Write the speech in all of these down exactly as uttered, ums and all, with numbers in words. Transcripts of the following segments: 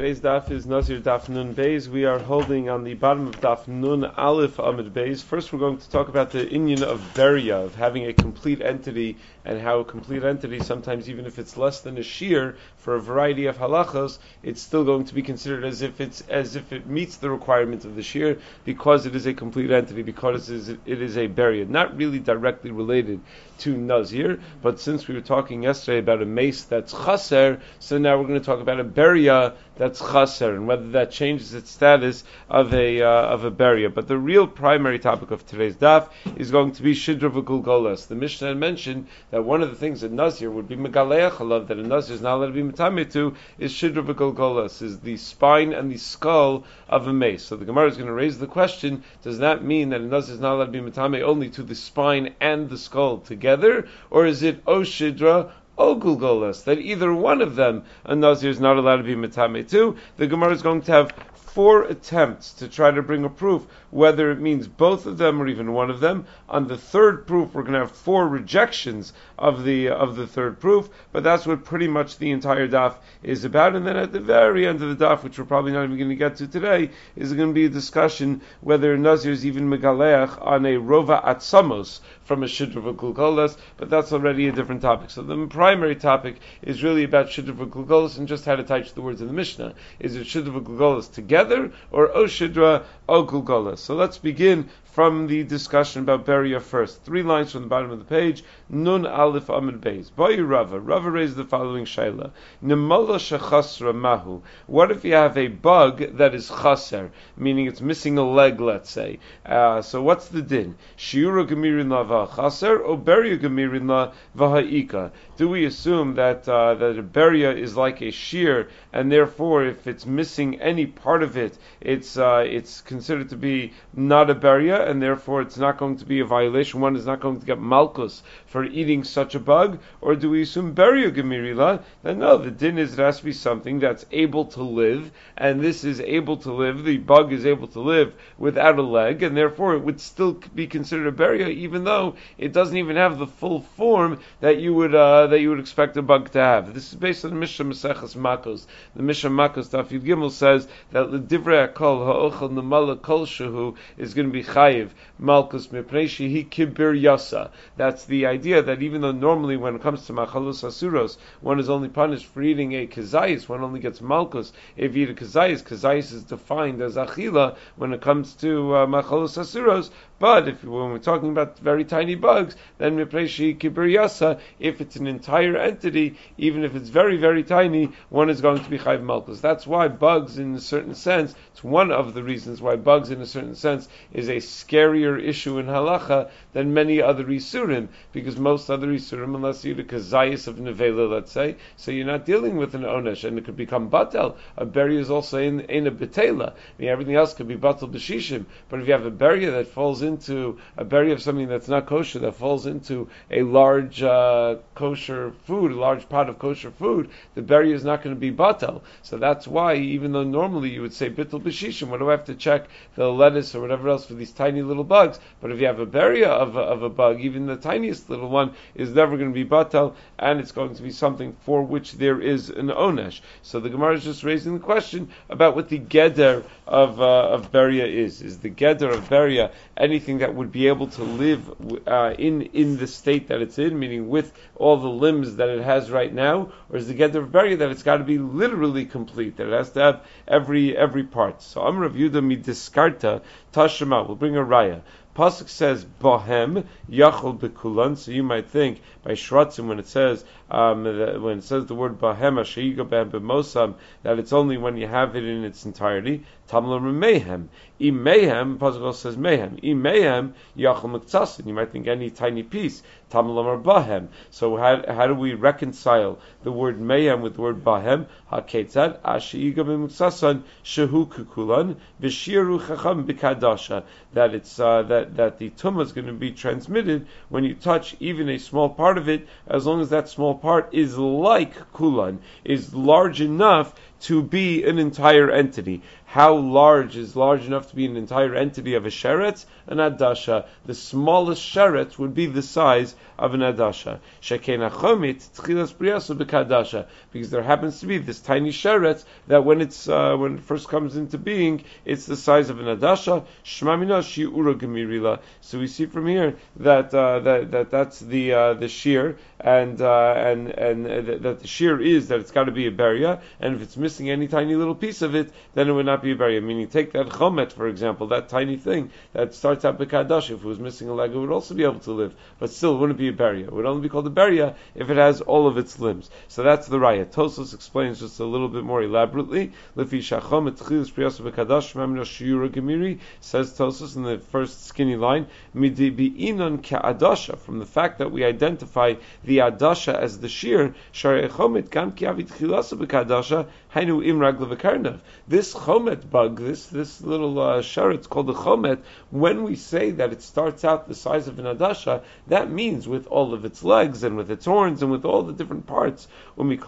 Today's daf is Nazir Daf Nun Beis. We are holding on the bottom of Daf Nun Aleph Amid Beis. First, we're going to talk about the inyan of Beria, of having a complete entity, and how a complete entity, sometimes even if it's less than a shear, for a variety of halachos, it's still going to be considered as if it's as if it meets the requirements of the shear because it is a complete entity, because it is, it is a Beria. Not really directly related to Nazir, but since we were talking yesterday about a mace that's chaser, so now we're going to talk about a Beria that's chaser, and whether that changes its status of a uh, of a beria. But the real primary topic of today's daf is going to be Shedra V'gulgoles. The Mishnah had mentioned that one of the things that Nazir would be Megaleach Halav, that a Nazir is not allowed to be Metameh to, is Shedra V'gulgoles, is the spine and the skull of a mace. So the Gemara is going to raise the question, does that mean that a Nazir is not allowed to be Metameh only to the spine and the skull together, or is it O Shedra O Gulgoles, that either one of them a Nazir is not allowed to be Metameh to? The Gemara is going to have four attempts to try to bring a proof, whether it means both of them or even one of them. On the third proof, we're going to have four rejections of the of the third proof, but that's what pretty much the entire daf is about. And then at the very end of the daf, which we're probably not even going to get to today, is going to be a discussion whether Nazir is even Megaleach on a Rova Atzamos from a Shidra V'Gulgoles, but that's already a different topic. So the primary primary topic is really about Shedra V'gulgoles and just how to touch the words of the Mishnah. Is it Shedra V'gulgoles together, or O Shedra, O Gulgoles? So let's begin from the discussion about Beria first. Three lines from the bottom of the page. Nun Aleph Amid Beis. Boy Rava. Rava raised the following Shaila. Nemala Shechasra Mahu. What if you have a bug that is chaser, meaning it's missing a leg, let's say. Uh, so what's the din? Shiura Gemirin La V'chaser, or Beria Gemirin La V'ha'ika? Do we assume that uh, that a beria is like a shear, and therefore if it's missing any part of it, it's uh, it's considered to be not a beria, and therefore it's not going to be a violation? One is not going to get malchus for eating such a bug? Or do we assume beria gemirila, that no, the din is it has to be something that's able to live, and this is able to live, the bug is able to live without a leg, and therefore it would still be considered a beria, even though it doesn't even have the full form that you would uh, that you would expect a bug to have. This is based on the Mishnah Maseches Makos. The Mishnah Makos Daf Yud Gimel says that L'divrei Kol Ha'ochel Nemala Kol Shehu is going to be Chayiv Malkus Mipnei Shehi Kibir Yasa. That's the idea that even though normally when it comes to Machalos Asuros, one is only punished for eating a Kazayis, one only gets Malkus if you eat a Kazayis. Kazayis is defined as Achila when it comes to uh, Machalos Asuros, but if when we're talking about very tiny bugs, then Mipnei Shehi Kibir Yasa, if it's an entire entity, even if it's very, very tiny, one is going to be Chayiv Malkus. That's why bugs, in a certain sense, it's one of the reasons why bugs, in a certain sense, is a scarier issue in halacha than many other Isurim, because most other Isurim, unless you're the Kazayis of Nevela, let's say, so you're not dealing with an Onesh, and it could become Batel. A Beria is also in, in a Betela. I mean, everything else could be Batel B'Shishim, but if you have a Beria that falls into, a Beria of something that's not kosher, that falls into a large uh, kosher food, a large pot of kosher food, the beria is not going to be batel. So that's why, even though normally you would say bittul b'shishim, what do I have to check the lettuce or whatever else for these tiny little bugs? But if you have a beria of a, of a bug, even the tiniest little one is never going to be batel, and it's going to be something for which there is an onesh. So the Gemara is just raising the question about what the geder of uh, of beria is. Is the geder of beria anything that would be able to live uh, in in the state that it's in, meaning with all the limbs that it has right now, or is the Geder of Beria that it's got to be literally complete, that it has to have every every part? So Amar Rav Yehuda midiskarta tashema. We'll bring a raya. Pasuk says bohem yachol bekulan. So you might think by shratzim when it says um, when it says the word bohem asheyiga behem b'mosam, that it's only when you have it in its entirety. Tamla remehem imehem. Pasuk also says mehem imehem yachol mektasin. You might think any tiny piece. Tamla bohem. So how how do we reconcile the word mehem with the word bohem? Haketzad asheyiga b'mektasan shehu kukulan v'shiru chacham b'kadasha. That it's uh, that. that the tumah is going to be transmitted when you touch even a small part of it, as long as that small part is like kulan, is large enough to be an entire entity. How large is large enough to be an entire entity of a sheret? An adasha. The smallest sheret would be the size of an adasha. Shekena chomit tchilas priyasu b'kadasha, because there happens to be this tiny sheret that when it's uh, when it first comes into being, it's the size of an adasha. Shmamino shiura gemirila. So we see from here that uh, that that that's the uh, the shear and uh, and and uh, that the shear is that it's got to be a beria, and if it's missing any tiny little piece of it, then it would not be a barrier. Meaning, take that chomet, for example, that tiny thing that starts out b'kadash. If it was missing a leg, it would also be able to live, but still, it wouldn't be a barrier. It would only be called a barrier if it has all of its limbs. So that's the raya. Tosafos explains just a little bit more elaborately. Lefisha chomet tchilas priyasu b'kadash mamino shiura gemiri, says Tosafos in the first skinny line. Midi bi'inon ka'adasha, from the fact that we identify the adasha as the shear. Sharei chomet gam ki'avi tchilasu b'kadasha. Hainu imrag levekarnav. This chomet bug, this this little uh, sheret called a chomet, when we say that it starts out the size of an adasha, that means with all of its legs and with its horns and with all the different parts. If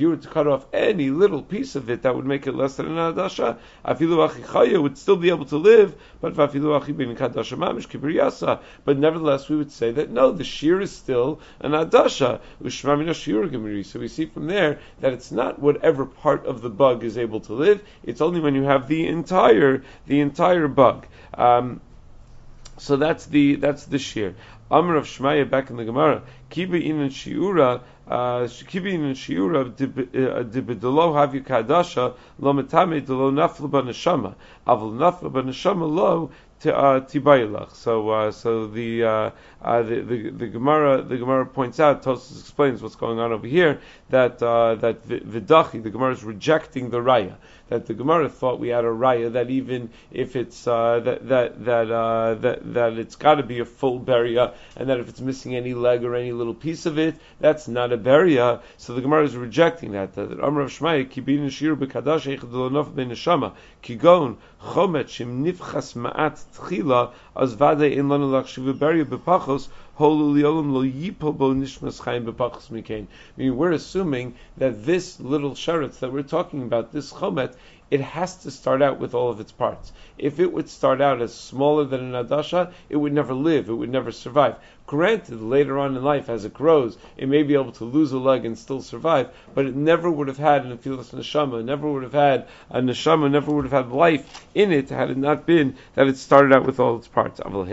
you were to cut off any little piece of it that would make it less than an adasha, afilu achichaya would still be able to live, but but nevertheless we would say that no, the shear is still an adasha. So we see from there that it's not whatever part of the bug is able to live. It's only when you have the entire the entire bug. Um, so that's the that's the shear. Amr of Shmaya back in the Gemara. Kibi in shiura. Uh, so, uh, so the, uh, uh, the the the Gemara the Gemara points out, Tosafos explains what's going on over here, that uh, that Vidachi, the Gemara is rejecting the raya, that the Gemara thought we had a raya that even if it's uh, that that that, uh, that that it's got to be a full beria, and that if it's missing any leg or any little piece of it, that's not a beria. So the Gemara is rejecting that. That Amar of Shmaya kibin shiur b'kadash eichad lo naf b'neshama kigon chomet shem nifchas ma'at tchila as vade in lanu lachshiv beria b'pachos. I mean, we're assuming that this little sheretz that we're talking about, this chomet, it has to start out with all of its parts. If it would start out as smaller than an adasha, it would never live, it would never survive. Granted, later on in life, as it grows, it may be able to lose a leg and still survive, but it never would have had an afilas neshama, it never would have had a neshama, never would have had life in it, had it not been that it started out with all its parts. But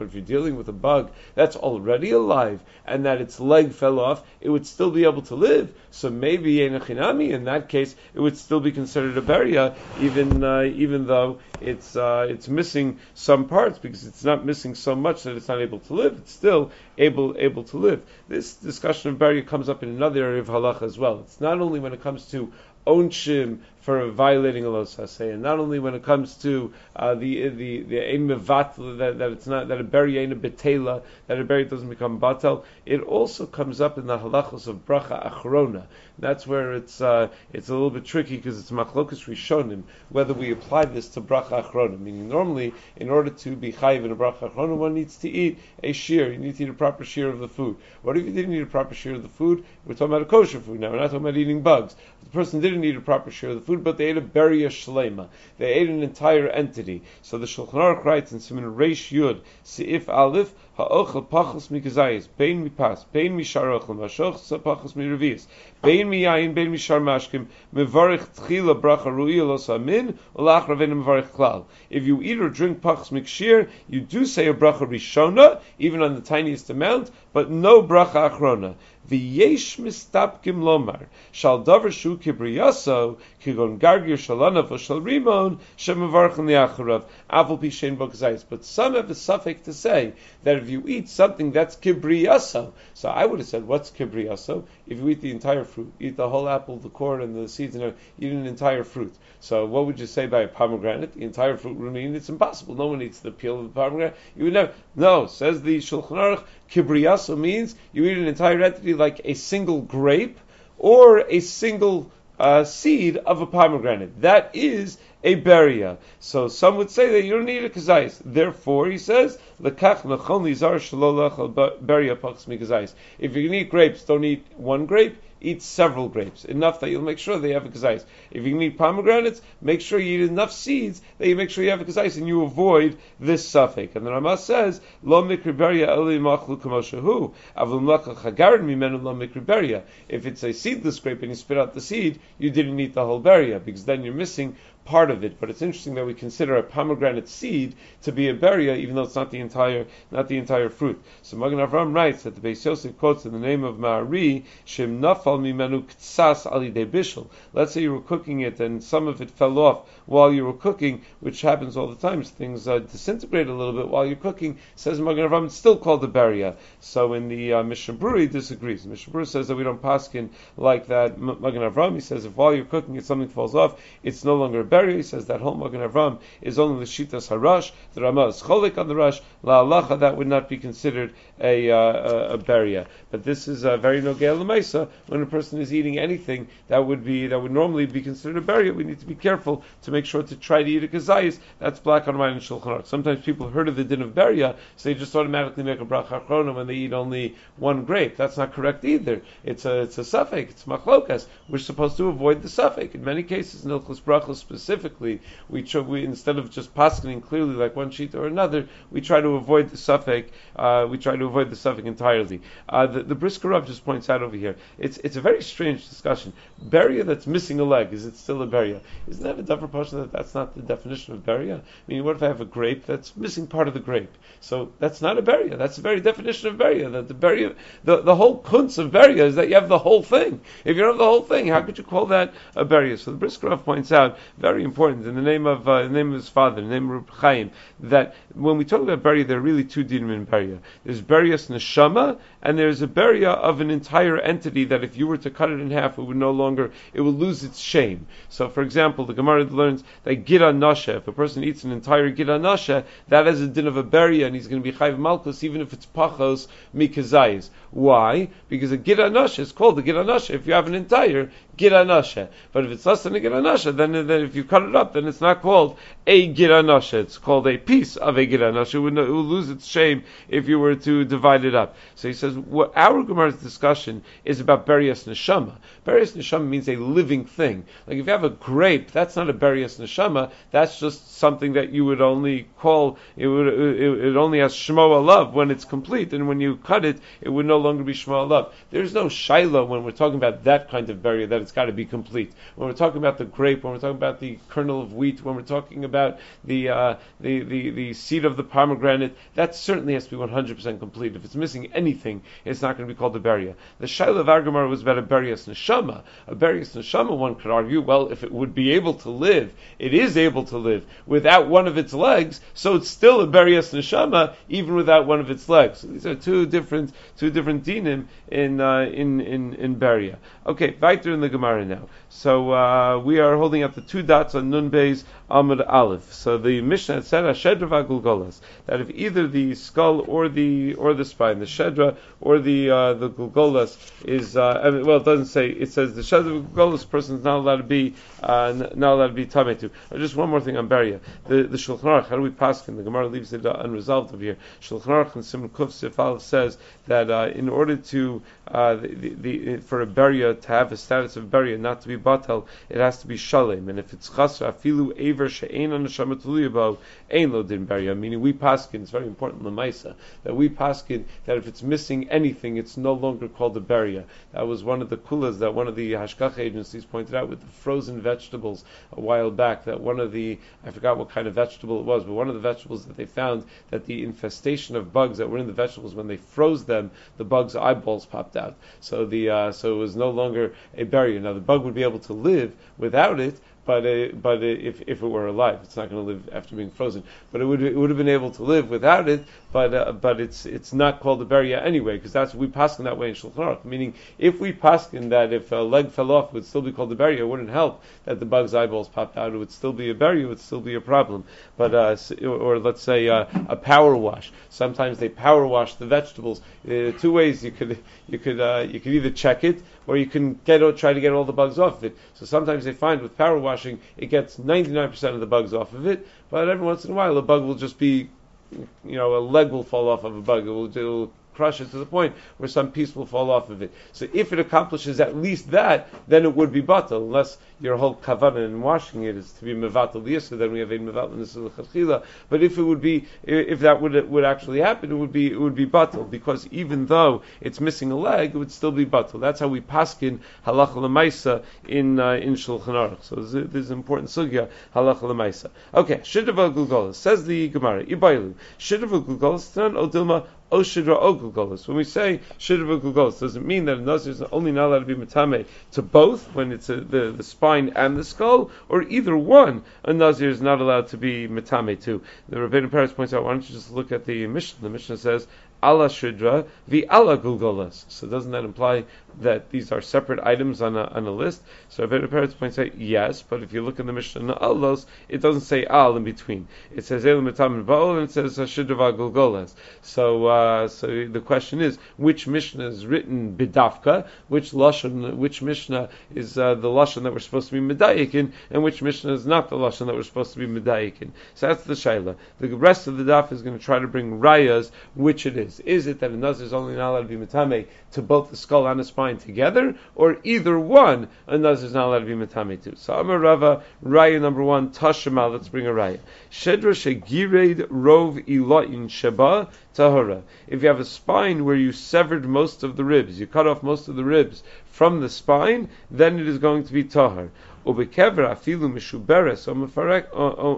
if you're dealing with a bug that's already alive and that its leg fell off, it would still be able to live. So maybe in that case, it would still be considered a beria, even uh, even though it's uh, it's missing some parts, because it's not missing so much that it's not able to live. It's still able able to live. This discussion of beria comes up in another area of halacha as well. It's not only when it comes to onshim for violating a los haseh, and not only when it comes to uh, the the the ein mevatel, that that it's not that a beria ain't a betela, that a beria doesn't become batel. It also comes up in the halachos of bracha achrona. That's where it's uh, it's a little bit tricky, because it's machlokus rishonim whether we apply this to bracha achrona. Meaning, normally in order to be chayiv in a bracha achrona, one needs to eat a shear. You need to eat a proper shear of the food. What if you didn't eat a proper shear of the food? We're talking about a kosher food now. We're not talking about eating bugs. The person didn't eat a proper shear of the food, but they ate a beria shlema. They ate an entire entity. So the Shulchan Aruch writes in Siman Reish Yud, Seif Aleph, Ha'ochel pachos mikazayis, bein mipas, bein mishar ochlem, ha'shoch pachos miravias, bein miyayin, bein mishar mashkim, mevarich tchila bracha ru'i alos amin, olach ravena mevarich klal. If you eat or drink pachos mikshir, you do say a bracha rishona, even on the tiniest amount, but no bracha achrona. V'yesh mistapkim lomar shal davar shu kibriyaso kigon gargir shalanav v'shal rimon shemavarchin liacharav avol pishen bokzayis. But some have a suffix to say that if you eat something that's kibriyaso, so I would have said, what's kibriyaso? If you eat the entire fruit, eat the whole apple, the core, and the seeds, and eat an entire fruit. So what would you say by a pomegranate? The entire fruit remains. It's impossible. No one eats the peel of the pomegranate. You would never. No, says the Shulchan Aruch, kibriyaso means you eat an entire entity, like a single grape or a single uh, seed of a pomegranate. That is a beria. So some would say that you don't need a kazayis. Therefore, he says, Lekach mechol nizar shelo lachal beria pachas mikazayis. If you're going to eat grapes, don't eat one grape. Eat several grapes, enough that you'll make sure they have a kazayis. If you can eat pomegranates, make sure you eat enough seeds that you make sure you have a kazayis and you avoid this suffix. And the Rama says, Lo mikri beria eli machlu kamoshahu, avul mlachal chagarin mimenu lo mikri beria. If it's a seedless grape and you spit out the seed, you didn't eat the whole beria, because then you're missing part of it. But it's interesting that we consider a pomegranate seed to be a beria, even though it's not the entire not the entire fruit. So Magen Avraham writes that the Beis Yosef quotes in the name of Ma'ari, Shem nafal mimenu ktsas alidei bishul. Let's say you were cooking it and some of it fell off while you were cooking, which happens all the time. Things uh, disintegrate a little bit while you're cooking. Says Magen Avraham, it's still called a beria. So in the uh, Mishnah Berurah disagrees. Mishnah Berurah says that we don't paskin like that. Magen Avraham, he says, if while you're cooking it something falls off, it's no longer a beria. He says that whole Magen Avraham is only the Shitas Harash. The Rama is Cholik on the Rash. La Alacha, that would not be considered a uh, a beria. But this is a very nogea l'maisa. When a person is eating anything that would be that would normally be considered a beria, we need to be careful to make sure to try to eat a kazayis. That's black on white in Shulchan Aruch. Sometimes people heard of the din of beria, so they just automatically make a bracha achrona when they eat only one grape. That's not correct either. It's a it's a suffix. It's machlokas. We're supposed to avoid the suffix. In many cases, in Hilchos Brachos specifically. Specifically, we, tr- we instead of just paskening clearly like one sheet or another, we try to avoid the suffix. Uh, we try to avoid the suffix entirely. Uh, the, the Brisker Rav just points out over here. It's it's a very strange discussion. Beria that's missing a leg, is it still a beria? Isn't that a different portion that that's not the definition of beria? I mean, what if I have a grape that's missing part of the grape? So that's not a beria. That's the very definition of beria. That the beria, the, the whole kunz of beria is that you have the whole thing. If you don't have the whole thing, how could you call that a beria? So the Brisker Rav points out very important in the name of uh, in the name of his father, in the name of Reb Chaim, that when we talk about beria, there are really two dinim in beria. There's berias neshama, and there's a beria of an entire entity that if you were to cut it in half, it would no longer it will lose its shame. So, for example, the Gemara learns that Gid HaNasheh, if a person eats an entire Gid HaNasheh, that has a din of a beria, and he's going to be chayav malkus even if it's pachos mikazayis. Why? Because a Gid HaNasheh is called a Gid HaNasheh if you have an entire Gid HaNasheh. But if it's less than a Gid HaNasheh, then, then if you cut it up, then it's not called a Gid HaNasheh. It's called a piece of a Gid HaNasheh. It would lose its shame if you were to divide it up. So he says, what our Gemara's discussion is about Berias Neshama. Berias Neshama means a living thing. Like if you have a grape, that's not a Berias Neshama. That's just something that you would only call, it would, it, it only has Shmo Alav when it's complete, and when you cut it, it would no longer be Shmo Alav. There's no Shiloh when we're talking about that kind of Beriah, that it's got to be complete. When we're talking about the grape, when we're talking about the kernel of wheat, when we're talking about the, uh, the the the seed of the pomegranate, that certainly has to be one hundred percent complete. If it's missing anything, it's not going to be called a beria. The Shaila of our Gemara was about a berias neshama. A berias neshama, one could argue, well, if it would be able to live, it is able to live without one of its legs, so it's still a berias neshama even without one of its legs. So these are two different two different dinim in uh, in in in beria. Okay, back to in the Gemara now. So uh, we are holding up the two dots on Nun Beis Amud Aleph. So the Mishnah said a Shedra V'gulgoles, that if either the skull or the or the spine, the Shedra or the uh, the Gulgoles is uh, I mean, well, it doesn't say. It says the Shedra V'gulgoles person is not allowed to be uh, not allowed to be tamei to. Oh, just one more thing on beria. The the Shulchan Aruch, how do we paskin? The Gemara leaves it unresolved over here. Shulchan Aruch and Siman Kufs says that uh, in order to uh, the, the, the for a beria to have a status of beria, not to be batal, it has to be shalem. And if it's chasra, afilu aver she'ein anashama tuliyabo, ein lo din beria. Meaning we paskin. It's very important lemaisa that we paskin that if it's missing anything, it's no longer called a beria. That was one of the kulas that one of the hashkacha agencies pointed out with the frozen vegetables a while back. That one of the I forgot what kind of vegetable it was, but one of the vegetables that they found that the infestation of bugs that were in the vegetables when they froze them, the bugs' eyeballs popped out. So the uh, so it was no longer a beria. Now the bug would be able to live without it, but uh, but uh, if if it were alive, it's not going to live after being frozen. But it would it would have been able to live without it, but uh, but it's it's not called a beria anyway, because that's we paskin that way in Shulchan Aruch. Meaning, if we paskin that if a leg fell off, it would still be called a beria. It wouldn't help that the bug's eyeballs popped out. It would still be a beria. It would still be a problem. But uh, or let's say uh, a power wash. Sometimes they power wash the vegetables. Uh, two ways you could you could uh, you could either check it or you can get or try to get all the bugs off of it. So sometimes they find with power wash washing, it gets ninety-nine percent of the bugs off of it, but every once in a while a bug will just be, you know, a leg will fall off of a bug, it will, it will crush it to the point where some piece will fall off of it. So if it accomplishes at least that, then it would be batal, unless your whole kavanah in washing it is to be mevatal yisra, then we have a mevatal nisra l'chachila. But if it would be, if that would would actually happen, it would be it would be batal, because even though it's missing a leg, it would still be batal. That's how we paskin halacha l'maisa in uh, in Shulchan Aruch. So this, this is an important sugya, halacha l'maisa. Okay, Shedra V'gulgoles, says the Gemara, Ibailu Shedra V'gulgoles Tanan Odilma O Shedra O Gulgoles. When we say Shedra V'gulgoles, doesn't mean that a nazir is only not allowed to be metame to both when it's a, the the spine and the skull, or either one, a nazir is not allowed to be metame too. The Rebbeinu Paris points out, why don't you just look at the Mishnah? The Mishnah says, ala shidra v'ala gulgolas. So doesn't that imply that these are separate items on a, on a list? So Rebbeinu Paris points out, yes, but if you look in the Mishnah Na'alos, it doesn't say al in between. It says el metam ba'ol, and it says shidra v'gulgolas. So, uh, so the question is, which Mishnah is written bidafka? Which lashon? Which Mishnah is uh, the lashon that we're supposed to be medaikin, and which Mishnah is not the lashon that we're supposed to be medaikin? So that's the shaila. The rest of the daf is going to try to bring rayas, which it is. Is it that a nazir is only not allowed to be metame to both the skull and the spine together, or either one, a nazir is not allowed to be metame to? So Amar Rava, raya number one, tashema. Let's bring a raya. Shedra shegired rov ilayin sheba tahara. If you have a spine where you severed most of the ribs, you cut off most of the ribs from the spine, then it is going to be tahar. Ubekevra afilu mishuberes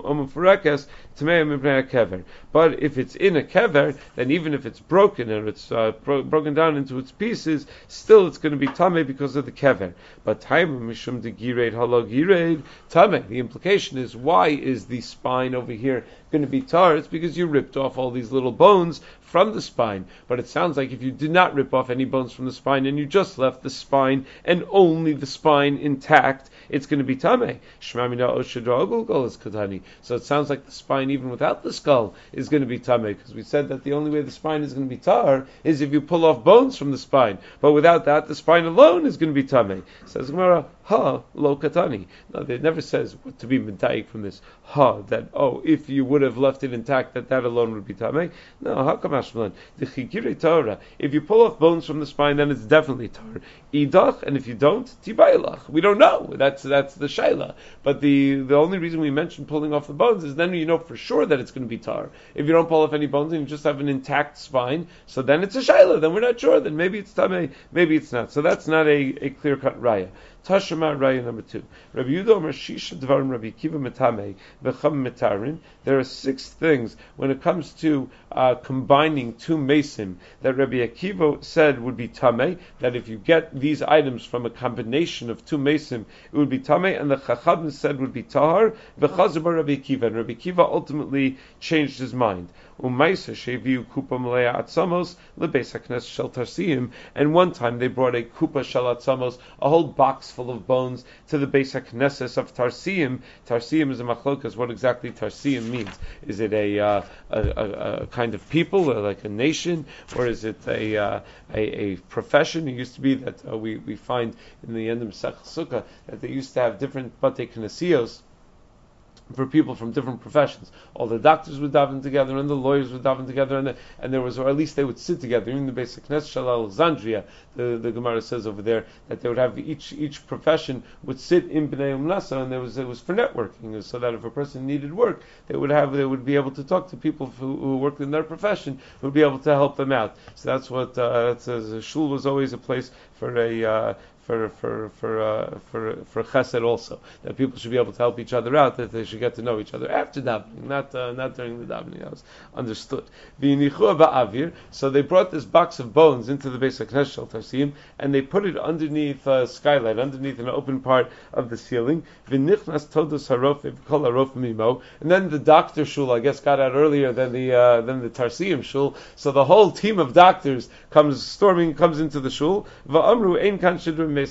omafarekes tamei mipnei kever. But if it's in a kever, then even if it's broken and it's uh, bro- broken down into its pieces, still it's going to be tamei because of the kever. But taimu mishum de gireid halo gireid tamei. The implication is, why is the spine over here going to be tahar? It's because you ripped off all these little bones from the spine. But it sounds like if you did not rip off any bones from the spine and you just left the spine and only the spine intact, it's going to be tameh. So it sounds like the spine, even without the skull, is going to be tameh, because we said that the only way the spine is going to be tahar is if you pull off bones from the spine. But without that, the spine alone is going to be tameh. Says Gemara, ha lo katani. No, it never says what to be medayik from this. Ha, that, oh, if you would have left it intact, that that alone would be tameh. No, how come? If you pull off bones from the spine, then it's definitely tahor. Idach, and if you don't, tibayelach. We don't know. That's that's the shaila. But the, the only reason we mentioned pulling off the bones is then you know for sure that it's going to be tahor. If you don't pull off any bones and you just have an intact spine, so then it's a shaila. Then we're not sure. Then maybe it's tameh, maybe it's not. So that's not a, a clear-cut raya. Tashema raya number two. Rabbi Yehuda Omer Shisha Dvarim Rabbi Akiva Metameh Becham Metarin. There are six things when it comes to uh, combining two mesim that Rabbi Akiva said would be tameh, that if you get these items from a combination of two mesim, it would be tameh, and the Chachabim said would be tahar. V'chazar bar Rabbi Akiva, and Rabbi Akiva ultimately changed his mind. Umaisa sheviu kupa malaya atzamos lebeis haknes shel tarsiim. And one time they brought a kupa shel atzamos, a whole box full of bones, to the Beis HaKnesses of Tarsium. Tarsium is a machlokas. What exactly Tarsium means? Is it a, uh, a, a, a kind of people, or like a nation, or is it a uh, a, a profession? It used to be that uh, we, we find in the end of Masech Sukkah that they used to have different Batei Knesios for people from different professions. All the doctors would daven together, and the lawyers would daven together, and, the, and there was, or at least they would sit together. Even the Beis HaKnesses of Alexandria, the, the Gemara says over there, that they would have each each profession would sit in Bnei Umnasa, and there was it was for networking, so that if a person needed work, they would have they would be able to talk to people who, who worked in their profession, who would be able to help them out. So that's what uh, that's uh, the shul was always a place for a. Uh, for for for uh, for for chesed also, that people should be able to help each other out, that they should get to know each other after davening, not uh, not during the davening. That was understood. So they brought this box of bones into the Beis HaKnesses Shel Tarsim, and they put it underneath a uh, skylight, underneath an open part of the ceiling. And then the doctor shul, I guess, got out earlier than the uh, than the Tarsim shul, so the whole team of doctors comes storming comes into the shul.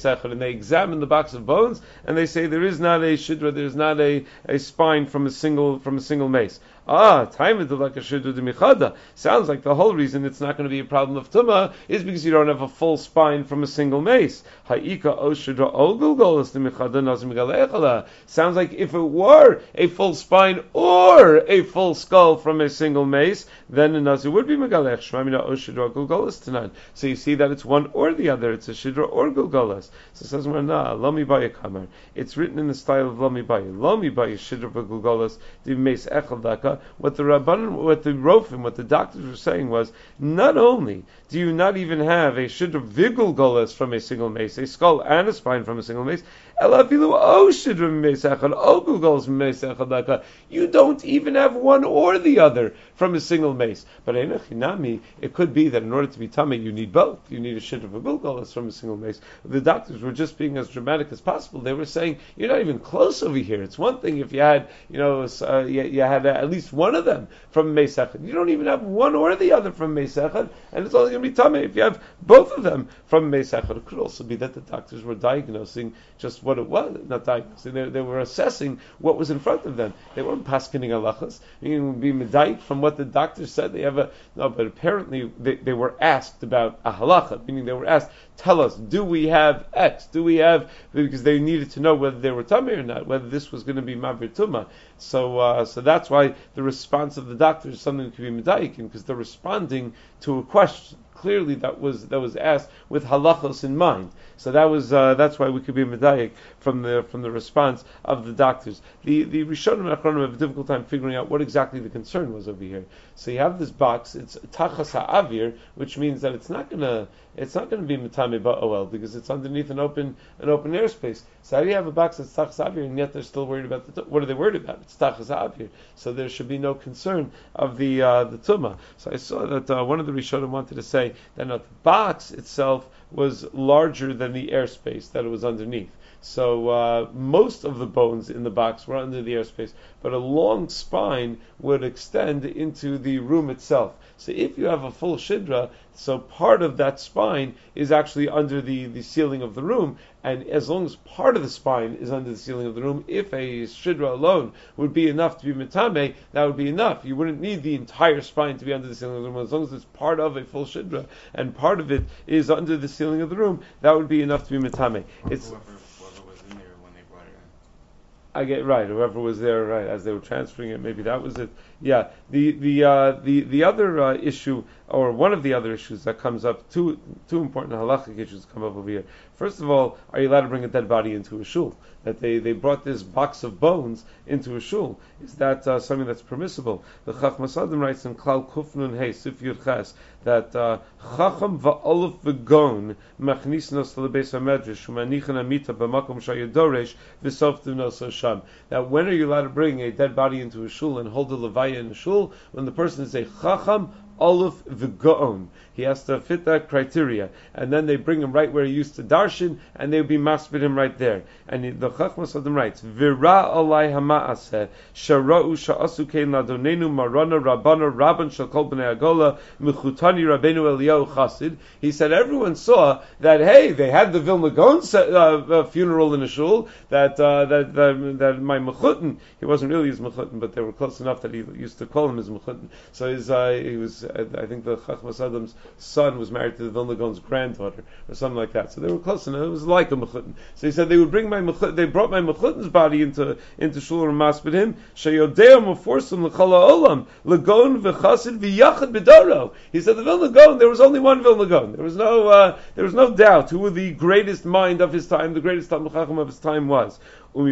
And they examine the box of bones, and they say there is not a shidra, there is not a, a spine from a single from a single mace. Ah, time is the like a shidud michada. Sounds like the whole reason it's not going to be a problem of tumah is because you don't have a full spine from a single mace. Ha'ika o shidra o gulgoles the michada nazim galechala. Sounds like if it were a full spine or a full skull from a single mace, then a nazir would be megalech shmamina o shidra gulgoles tanan. So you see that it's one or the other. It's a shidra or gulgoles. So it says we're na lami baya kamar. It's written in the style of lami baya. Lami baya shidra v'gulgoles the mace echel daka. What the Rabbanim, what the Rofim, what the doctors were saying was, not only do you not even have a Shedra V'gulgoles from a single mace, a skull and a spine from a single mace, you don't even have one or the other from a single mace. But it could be that in order to be Tameh, you need both. You need a Shedra V'gulgoles from a single mace. The doctors were just being as dramatic as possible. They were saying, you're not even close over here. It's one thing if you had, you know, uh, you, you had uh, at least one of them from Meisachad. You don't even have one or the other from Meisachad, and it's only going to be Tameh if you have both of them from Meisachad. It could also be that the doctors were diagnosing just what it was, not diagnosing, they, they were assessing what was in front of them. They weren't paskening halachas. It would be medayik from what the doctors said. They have a, no, but apparently they, they were asked about a halacha, meaning they were asked, tell us, do we have X? Do we have, because they needed to know whether they were Tameh or not, whether this was going to be Mavir Tumah. So, uh, so that's why the response of the doctor is something that could be medayik in, because they're responding to a question. Clearly, that was that was asked with halachos in mind. So that was uh, that's why we could be medayik from the from the response of the doctors. The the Rishonim and Achronim have a difficult time figuring out what exactly the concern was over here. So you have this box. It's tachas ha'avir, which means that it's not gonna it's not gonna be metamei ba'ol because it's underneath an open an open airspace. So how do you have a box that's tachas ha'avir and yet they're still worried about the what are they worried about? It's tachas ha'avir. So there should be no concern of the uh, the tumah. So I saw that uh, one of the Rishonim wanted to say that the box itself was larger than the airspace that it was underneath. So uh, most of the bones in the box were under the airspace, but a long spine would extend into the room itself. So if you have a full shidra, so part of that spine is actually under the, the ceiling of the room, and as long as part of the spine is under the ceiling of the room, if a shidra alone would be enough to be metame, that would be enough. You wouldn't need the entire spine to be under the ceiling of the room. As long as it's part of a full shidra, and part of it is under the ceiling of the room, that would be enough to be metame. It's... I get right. Whoever was there, right, as they were transferring it, maybe that was it. Yeah. The the uh, the the other uh, issue, or one of the other issues that comes up, two two important halachic issues come up over here. First of all, are you allowed to bring a dead body into a shul? That they, they brought this box of bones into a shul. Is that uh, something that's permissible? The Chachmas Adam writes in Klau Kufnun Hey Sif Yud Ches that Chacham va'oluf v'gon machnisnos lebeis hamedrash umanichan amita b'makom shayadoresh v'softunos hasham. That when are you allowed to bring a dead body into a shul and hold a levaya in a shul? When the person is a Chacham Oluf v'go'on. He has to fit that criteria. And then they bring him right where he used to darshan, and they would be maspid him right there. And the Chachmas Adam writes, V'ra alai hama'aseh, shara'u sha'asu kein ladonenu marana rabbana rabban shakol b'nei agola, mechutani rabbeinu eliyahu chasid. He said everyone saw that, hey, they had the Vilna Gaon uh, funeral in a shul, that, uh, that, that, that my mechutin, he wasn't really his mechutin, but they were close enough that he used to call him his mechutin. So his, uh, he was... I think the Chachmas Adam's son was married to the Vilna Gaon's granddaughter, or something like that. So they were close enough. It was like a mechutin. So he said they would bring my mechutin. They brought my mechutin's body into into shul and maspid him. Sheyodeim uforsim lechala olam legon v'chasid v'yachad b'doro. He said the Vilna Gaon. There was only one Vilna Gaon. There was no uh, there was no doubt who the greatest mind of his time, the greatest Talmid Chacham of his time was. But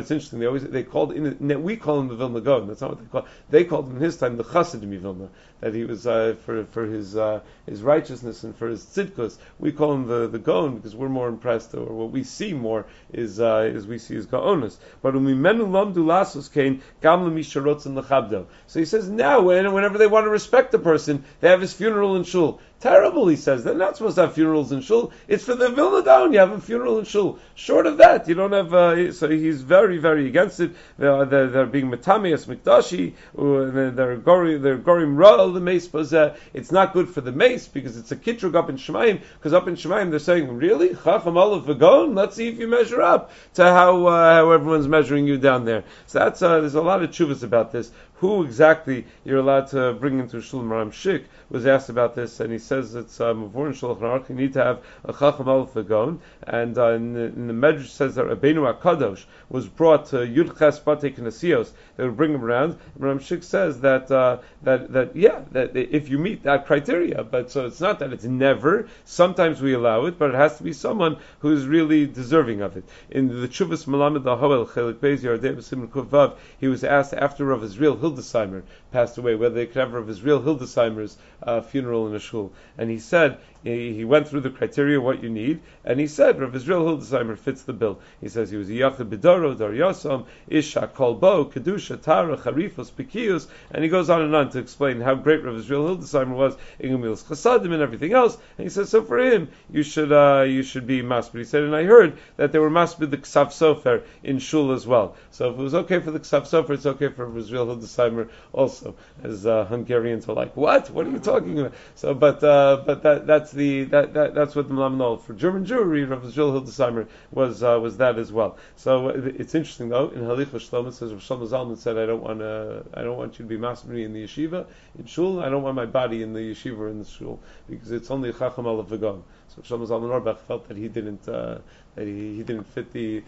it's interesting. They always they called in. We call him the Vilna Gaon. That's not what they call. They called him in his time the Chassidim Vilna. That he was uh, for for his uh, his righteousness and for his tzidkus. We call him the, the Gaon because we're more impressed, or what we see more is uh, is we see as Gaonus. But umimenu lamdu lasos kain gam lemisharotsin lechabdo. So he says now when whenever they want to respect the person, they have his funeral in shul. Terrible, he says. They're not supposed to have funerals in shul. It's for the Vilna Gaon. You have a funeral in shul. Short of that, you don't have. Uh, so he's very, very against it. They're, they're, they're being metamei as mikdashi. They're, they're gorim, they're gorim ra'al the mace. Uh, it's not good for the mace because it's a kitrug up in Shemayim. Because up in Shemayim they're saying, really, chacham oluf v'gaon. Let's see if you measure up to how uh, how everyone's measuring you down there. So that's uh, there's a lot of tshuvas about this. who exactly you're allowed to bring into shul. Ram Shik was asked about this, and he says it's Mavur in Shulchan Aruch. You need to have a Chacham Aleph Vagon, and uh, in the, in the Medrash says that Rabbeinu HaKadosh was brought to Yud Ches Batei Knesios. They would bring him around. Ram Shik says that uh, that that yeah, that if you meet that criteria, but so it's not that it's never. Sometimes we allow it, but it has to be someone who is really deserving of it. In the Chuvis Malam Da'ahel Chelik Beis Yardei Siman Kuvav, he was asked after Rav Yisrael Hildesheimer passed away whether they could have Rav Yisrael Hildesheimer's uh, funeral in a shul, and he said he, he went through the criteria what you need, and he said Rav Yisrael Hildesheimer fits the bill. He says he was a Yachid Bidoro Dar Yosam Isha Kolbo Kedusha Tara Charifos Pekius, and he goes on and on to explain how great Rav Yisrael Hildesheimer was in Gemil's Chasadim and everything else. And he says so for him you should uh, you should be Masbid. He said, and I heard that there were Masbid the Ksav Sofer in shul as well. So if it was okay for the Ksav Sofer, it's okay for Rav Yisrael Hildesheimer also, as uh, Hungarians are like, what? What are you talking about? So, but uh, but that that's the that, that that's what the Malam Nol for German Jewry. Rav Yisrael Hildesheimer was uh, was that as well. So it's interesting though. In Halicka Shlomo says Rav Shlomo Zalman said, I don't want to I don't want you to be Masbid in the yeshiva in shul. I don't want my body in the yeshiva or in the shul because it's only Chacham Aleph Vagon. So Shlomo Zalman Orbach felt that he didn't uh, that he, he didn't fit the.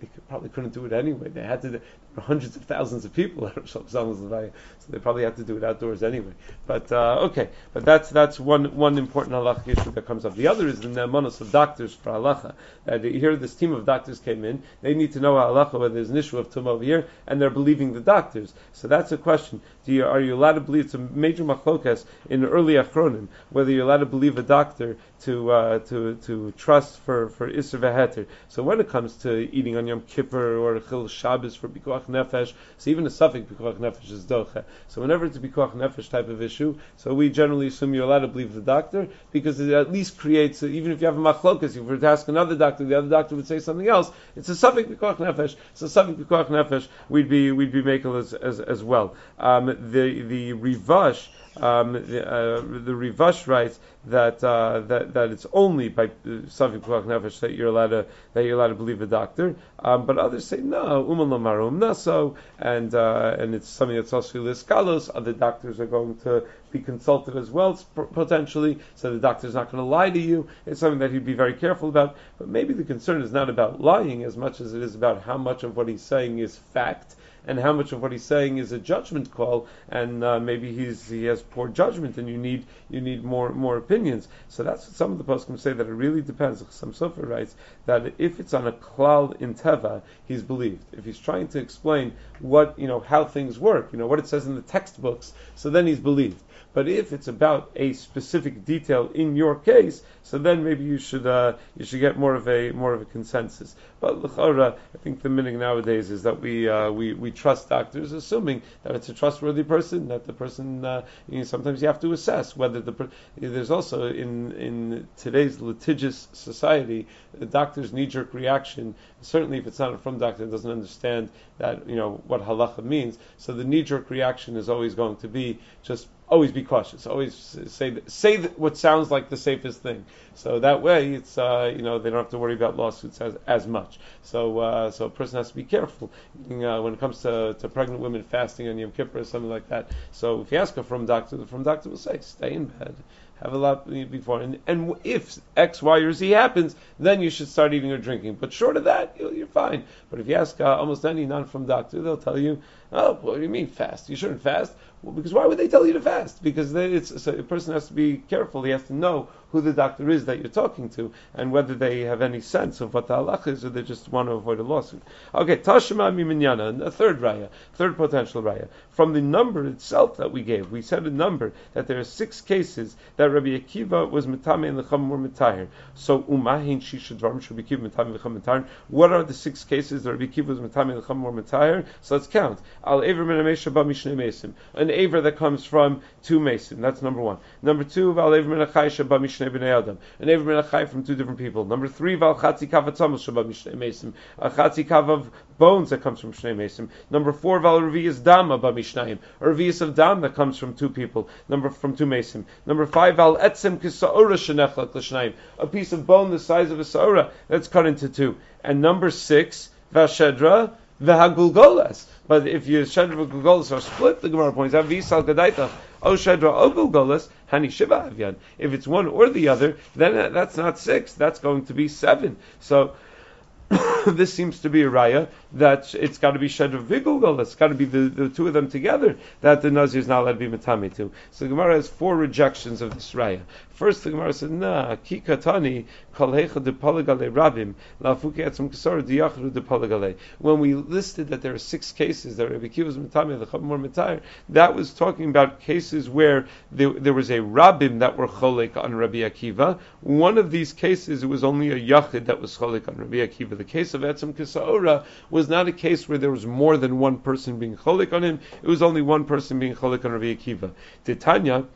They could, probably couldn't do it anyway. They had to. There were hundreds of thousands of people at Shlomo Zalman's levaya, so they probably had to do it outdoors anyway. But uh, okay, but that's that's one one important halachic issue that comes up. The other is the nemanos of doctors for halacha. That here this team of doctors came in. They need to know halacha whether there's an issue of tumah over here, and they're believing the doctors. So that's a question. Do you are you allowed to believe? It's a major machlokas in early achronim whether you're allowed to believe a doctor to. Uh, Uh, to to trust for for Isser V'Heter. So when it comes to eating on Yom Kippur or Chil Shabbos for Bikuach Nefesh, so even a suffix Bikuach Nefesh is doche. So whenever it's a Bikuach Nefesh type of issue, so we generally assume you're allowed to believe the doctor because it at least creates, even if you have a machlokas, if you were to ask another doctor, the other doctor would say something else. It's a suffix Bikuach Nefesh. So suffix Bikuach Nefesh we'd be we'd be making as as, as well. Um, the the Rivash. Um, the, uh, the Rivash writes that uh, that that it's only by Safik Bikuach Nefesh that you're allowed to that you're allowed to believe a doctor, um, but others say no, Uman Lamar Umnaso, and uh, and it's something that's also Liskalos. Other doctors are going to be consulted as well potentially, so the doctor's not going to lie to you. It's something that he'd be very careful about. But maybe the concern is not about lying as much as it is about how much of what he's saying is fact. And how much of what he's saying is a judgment call, and uh, maybe he's he has poor judgment, and you need you need more more opinions. So that's what some of the poskim say, that it really depends. Ksav Sofer writes that if it's on a klal in teva, he's believed. If he's trying to explain what you know how things work, you know what it says in the textbooks, so then he's believed. But if it's about a specific detail in your case, so then maybe you should uh, you should get more of a more of a consensus. But l'chora, I think the minhag nowadays is that we uh, we we trust doctors, assuming that it's a trustworthy person. That the person uh, you know, sometimes you have to assess whether the per- there's also in in today's litigious society, the doctor's knee-jerk reaction. Certainly, if it's not a from doctor, that doesn't understand that you know what halacha means. So the knee-jerk reaction is always going to be just. Always be cautious. Always say say what sounds like the safest thing. So that way, it's uh, you know they don't have to worry about lawsuits as, as much. So uh, so a person has to be careful uh, when it comes to, to pregnant women fasting on Yom Kippur or something like that. So if you ask a from doctor, the from doctor will say, stay in bed. Have a lot before, and, and if X, Y, or Z happens, then you should start eating or drinking. But short of that, you're fine. But if you ask uh, almost any non-from doctor, they'll tell you, "Oh, what do you mean fast? You shouldn't fast." Well, because why would they tell you to fast? Because they, it's so a person has to be careful. He has to know who the doctor is that you're talking to, and whether they have any sense of what the halach is, or they just want to avoid a lawsuit. Okay, Tashima Miminyana, a third raya, third potential raya, from the number itself that we gave. We said a number that there are six cases that. Rabbi Akiva was Mitame Lecham or Mitahir. So Umahin Shisha Dvarim should be Kiv Mitame Lecham Mitahir. What are the six cases that Rabbi Akiva was Mitame Lecham or Mitahir? So let's count. Al Aver Menamesha Ba Mishne Mesim. An Aver that comes from two Mesim. That's number one. Number two, Al Aver Menachai Ba Mishne Bnei Adam. An Aver Menachai from two different people. Number three, Val Chatzi Kavav Tzamos Ba Mishne Mesim. A Chatzi Kavav bones that comes from Shnei Mesim. Number four, Val Revius Dam Ba Mishnayim. A Revius of Dam that comes from two people. Number from two Mesim. Number five. A piece of bone the size of a sa'ora that's cut into two. And number six, Vashedra, V'gulgoles. But if your Shedra V'gulgoles are split, the Gemara points out, V'yisal Gadaitach, O Shedra O V'gulgoles, Hani Shiva Avyan. If it's one or the other, then that's not six, that's going to be seven. So, this seems to be a raya that it's got to be Shedra V'gulgoles, it's got to be the, the two of them together that the Nazir is not allowed to be Matami to. So the Gemara has four rejections of this raya. First, the Gemara said, Nah, Ki Katani, Kal Hecha De Palagale Rabim, La Fuki Atzum Kesor De Yachru De Palagale. When we listed that there are six cases that Rabbi Akiva was Matami, the Chabmor Matayr, that was talking about cases where there, there was a Rabim that were Cholek on Rabbi Akiva. One of these cases, it was only a Yachid that was Cholek on Rabbi Akiva. The case of Etzem Kisa'ora was not a case where there was more than one person being cholik on him. It was only one person being cholik on Rabbi Akiva. Titania,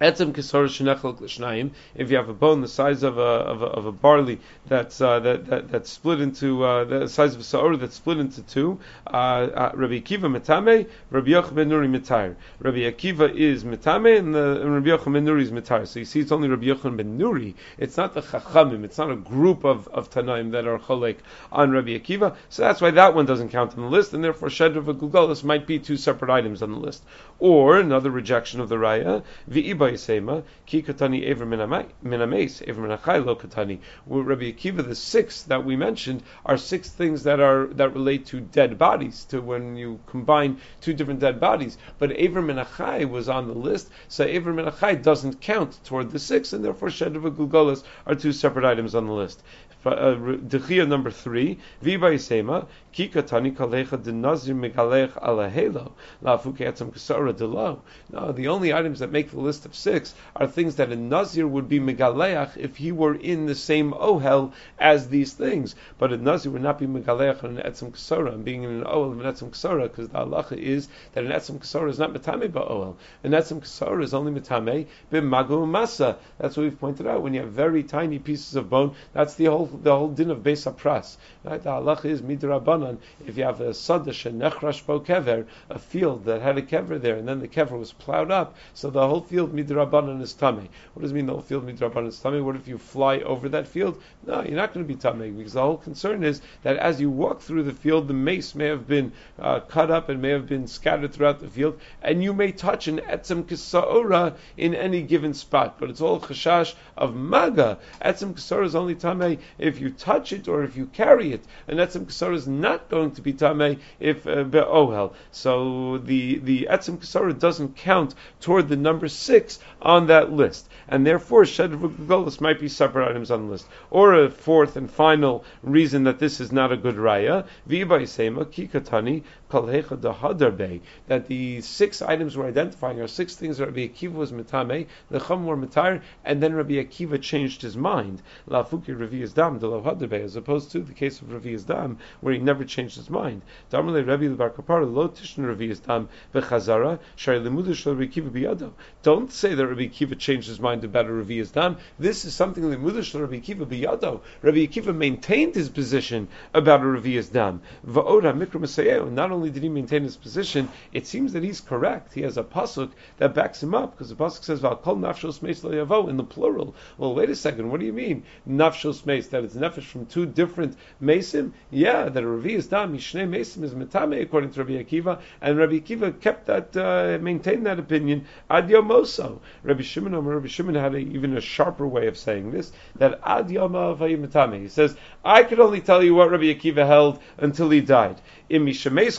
Etzem Kisa'ora Shenechel Shnaim. If you have a bone the size of a of a, of a barley that's uh, that, that that's split into uh, the size of a sa'ora that's split into two, uh, uh, Rabbi Akiva Metame, Rabbi Yochanan Ben Nuri Metar. Rabbi Akiva is Metame and, and Rabbi Yochanan Ben Nuri is Metar. So you see, it's only Rabbi Yochanan Ben Nuri. It's not the Chachamim. It's not a group of of Tanaim that are cholek on Rabbi Akiva. So that's why that one doesn't count on the list, and therefore Shedra V'gulgoles might be two separate items on the list. Or another rejection of the raya, V'iba. Sema ki katani ever minamay minameis ever minachay lo katani. Rabbi Akiva, the six that we mentioned are six things that are that relate to dead bodies, to when you combine two different dead bodies. But ever minachay was on the list, so ever minachay doesn't count toward the six, and therefore Shedra V'gulgoles are two separate items on the list. Dechia number three, Viva Sema ki katani kalecha de nazir megalech alahelo lafuke etzam kesara de lo. No, the only items that make the list of six are things that a Nazir would be Megaleach if he were in the same Ohel as these things. But a Nazir would not be Megaleach on an Etzem Kesora, and being in an Ohel of an Etzem Kesora, because the halacha is that an Etzem Kesora is not Metame ba'Ohel. An Etzem Kesora is only Metame b'Magu Masa. That's what we've pointed out. When you have very tiny pieces of bone, that's the whole the whole din of Beis HaPras. Right? The halacha is Midrabanan. If you have a Sadash and Nechrash Bo Kever, a field that had a Kever there, and then the Kever was plowed up, so the whole field Midrabanan. What does it mean the whole field midrabanan is tamei? What if you fly over that field? No, you're not going to be tamei, because the whole concern is that as you walk through the field, the mace may have been uh, cut up and may have been scattered throughout the field, and you may touch an etzem kisa'ora in any given spot. But it's all chashash of maga. Etzem kisa'ora is only tamei if you touch it or if you carry it, and etzem kisa'ora is not going to be tamei if uh, be'ohel. So the the etzem kisa'ora doesn't count toward the number six on that list, and therefore Shedra V'gulgoles might be separate items on the list. Or a fourth and final reason that this is not a good raya, V'ibaisema ki katani kalhecha dehadarbe, that the six items we're identifying are six things that Rabbi Akiva was metame, the Chum were metar, and then Rabbi Akiva changed his mind, la fuki Rav Yizdam de lo hadarbe, as opposed to the case of Rav Yizdam where he never changed his mind. Damrle Rabbi Lebar Kapara lo tishn Rav Yizdam v'chazara shari limudu shel Rabbi Akiva biyado. Don't say that Rabbi Akiva changed his mind about Rav Yizdam. This is something that Rabbi Akiva biyado. Rabbi Akiva maintained his position about Rav Yizdam. Va'ora mikra, not only did he maintain his position, it seems that he's correct. He has a pasuk that backs him up, because the pasuk says Va'kol nafshos meis lo in the plural. Well, wait a second. What do you mean nafshos meis? That it's nefesh from two different mesim? Yeah, that Rav Yizdam mishnei mesim is metame according to Rabbi Akiva, and Rabbi Akiva kept that, uh, maintained that opinion ad yom oso. Rabbi Shimon, Rabbi Shimon had a, even a sharper way of saying this, that Ad Yama Vayimitame. He says, I could only tell you what Rabbi Akiva held until he died. If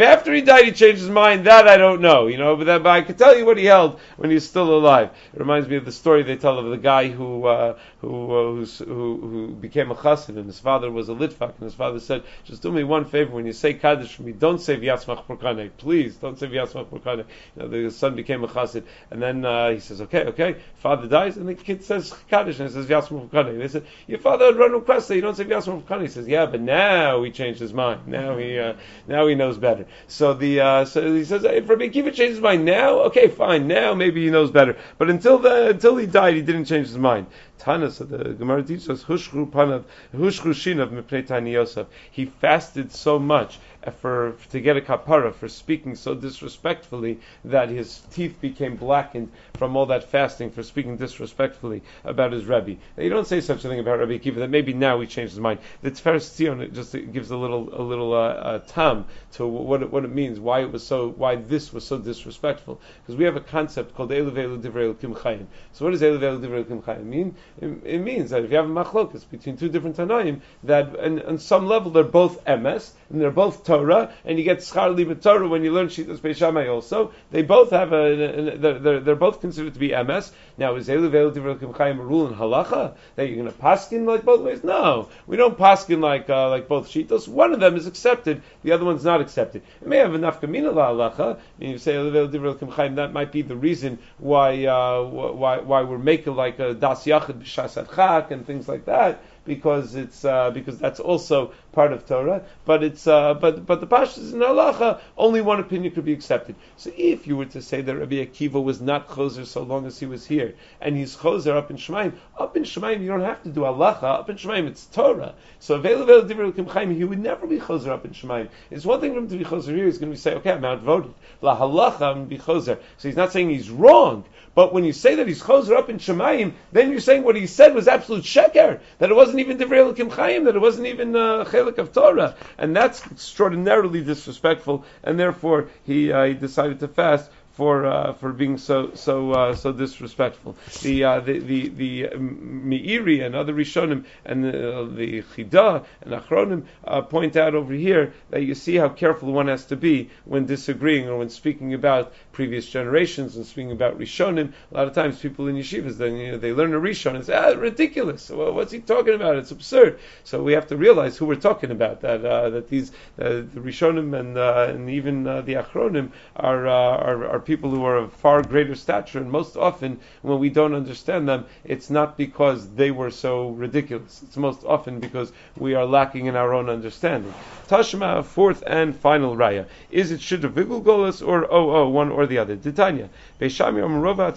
after he died he changed his mind, that I don't know, you know, but, that, but I could tell you what he held when he's still alive. It reminds me of the story they tell of the guy who uh, who, uh, who who became a chassid, and his father was a litvak, and his father said, just do me one favor, when you say Kaddish for me, don't say V'yasmach Purkaneh, please, don't say V'yasmach Purkaneh. You know, the son became a chassid, and then uh, he says, okay, okay, father dies, and the kid says Kaddish, and he says V'yasmach Purkaneh. They said, your father had run requests that you don't say V'yasmach Purkaneh. He says, yeah, but now he changed his mind. Now he uh, now he knows better. So the uh, so he says, if Rabbi Akiva changed his mind now, okay, fine. Now maybe he knows better. But until the, until he died, he didn't change his mind. Tana, so the Gemara teaches us, Hushru Panav, Hushru Shinav Mipnei Tani Yosef. He fasted so much for to get a kapara for speaking so disrespectfully that his teeth became blackened from all that fasting for speaking disrespectfully about his Rebbe. Now, you don't say such a thing about Rabbi Akiva. That maybe now he changed his mind. The Tiferes Tzion just gives a little a little uh, uh, tam to what it, what it means. Why it was so why this was so disrespectful? Because we have a concept called Eilu Veilu Divrei Elokim Chayim. So what does Eilu Veilu Divrei Elokim Chayim mean? It, it means that if you have a machlokas between two different Tanaim, that and, on some level they're both emes and they're both Torah, and you get schar liba Torah when you learn Shitas Beis Shammai. Also, they both have a, a, a they're, they're both considered to be emes. Now, is Eilu Veilu Divrei Elokim Chayim a rule in halacha that you're going to paskin like both ways? No, we don't paskin like uh, like both shitos. One of them is accepted, the other one's not accepted. It may have enough kamina la halacha. I mean, you say Eilu Veilu Divrei Elokim Chayim. That might be the reason why uh, why why we're making like a das yachid b'shas adchak and things like that. Because it's uh, because that's also part of Torah, but it's uh, but but the pashtus in halacha only one opinion could be accepted. So if you were to say that Rabbi Akiva was not choser so long as he was here, and he's choser up in Shemaim, up in Shemaim you don't have to do halacha. Up in Shemaim it's Torah. So Veilu Veilu Divrei Elokim Chayim, he would never be choser up in Shemaim. It's one thing for him to be choser here. He's going to say, okay, I'm outvoted. La halacha, I'm going to be choser. So he's not saying he's wrong. But when you say that he's choser up in Shemaim, then you're saying what he said was absolute sheker, that it wasn't even Divrei Elokim Chayim, that it wasn't even uh, Chelik of Torah. And that's extraordinarily disrespectful, and therefore he, uh, he decided to fast for uh, for being so so uh, so disrespectful. The uh, the the, the Meiri and other Rishonim and the, the Chida and Achronim uh, point out over here that you see how careful one has to be when disagreeing or when speaking about previous generations and speaking about Rishonim. A lot of times people in yeshivas, then you know, they learn a Rishon and say, ah, ridiculous. Well, what's he talking about? It's absurd. So we have to realize who we're talking about. That uh, that these uh, the Rishonim and uh, and even uh, the Achronim are uh, are, are people who are of far greater stature, and most often when we don't understand them, it's not because they were so ridiculous. It's most often because we are lacking in our own understanding. Tashma, fourth and final raya. Is it Shedra V'gulgoles or O O, one or the other? Ditanya. If you have a rova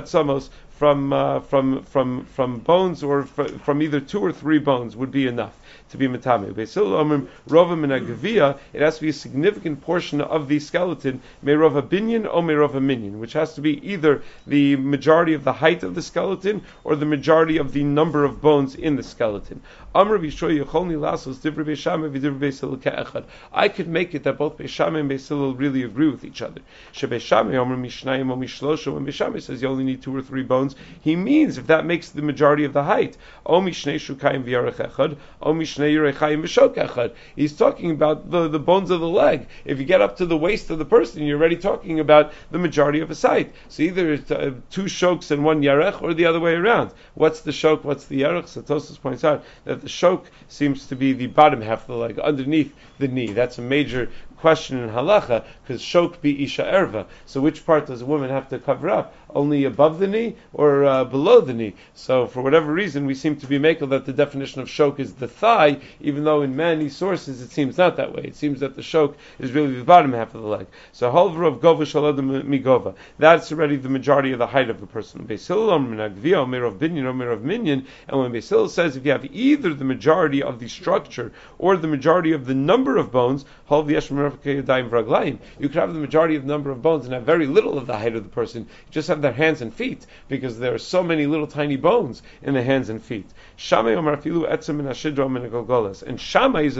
atzamos from uh, from from from bones or from either two or three bones would be enough to be metame. It has to be a significant portion of the skeleton, merova binyan or merova minyan, which has to be either the majority of the height of the skeleton or the majority of the number of bones in the skeleton. I could make it that both Beis Shammai and Beis Hillel really agree with each other. When Beis Shammai says you only need two or three bones, he means if that makes the majority of the height. He's talking about the, the bones of the leg. If you get up to the waist of the person, you're already talking about the majority of his height. So either it's, uh, two shoks and one yarech, or the other way around. What's the shok? What's the yarech? So Tosafos points out that the shok seems to be the bottom half of the leg, underneath the knee. That's a major question in halacha, because shok be isha erva. So which part does a woman have to cover up? Only above the knee or uh, below the knee? So for whatever reason, we seem to be makel that the definition of shok is the thigh, even though in many sources it seems not that way. It seems that the shok is really the bottom half of the leg. So halver of gova shalad migova. That's already the majority of the height of the person. Beis Hillel omer nagvia omer of binyan omer of minyan. And when Beis Hillel says if you have either the majority of the structure or the majority of the number of bones, halv yesh you could have the majority of the number of bones and have very little of the height of the person. You just have their hands and feet, because there are so many little tiny bones in the hands and feet. And Shammai is a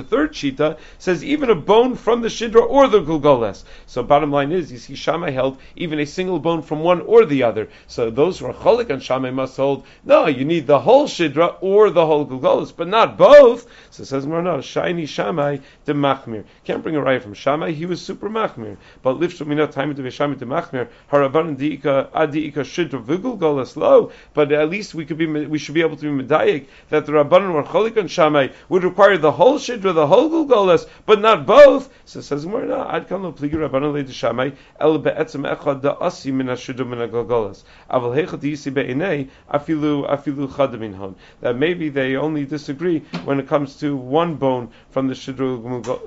third shita, says even a bone from the Shedra or the Gulgoles. So bottom line is, you see Shammai held even a single bone from one or the other. So those who are cholik on Shammai must hold, no, you need the whole Shedra or the whole Gulgoles, but not both. So says Marna, Shaini Shammai de Machmir. Can't bring a right from Shammai, he was super machmir. But lifshul minat time to Shammai to machmir haravan diika adiika shidra v'gulgoles lo. But at least we could be we should be able to be medayik that the rabbanon were cholik on Shammai would require the whole shidra, the whole gulgoles, but not both. So says more no. Ad kan lo pligi rabbanon le de Shammai el beetzem echad da asi min hashidra min hagulgoles aval hechad yisi beinei afilu afilu chad min hon. That maybe they only disagree when it comes to one bone from the shidra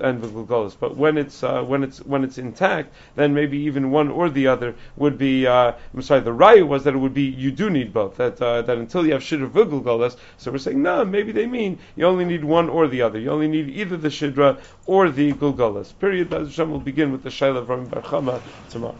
and v'gulgoles, but when it's uh, when it's when it's intact, then maybe even one or the other would be. Uh, I'm sorry. The raya was that it would be you do need both. That uh, that until you have Shidra V'gulgoles, so we're saying no, maybe they mean you only need one or the other. You only need either the Shedra or the Gulgoles. Period. Hashem will begin with the Shaila of Ram tomorrow.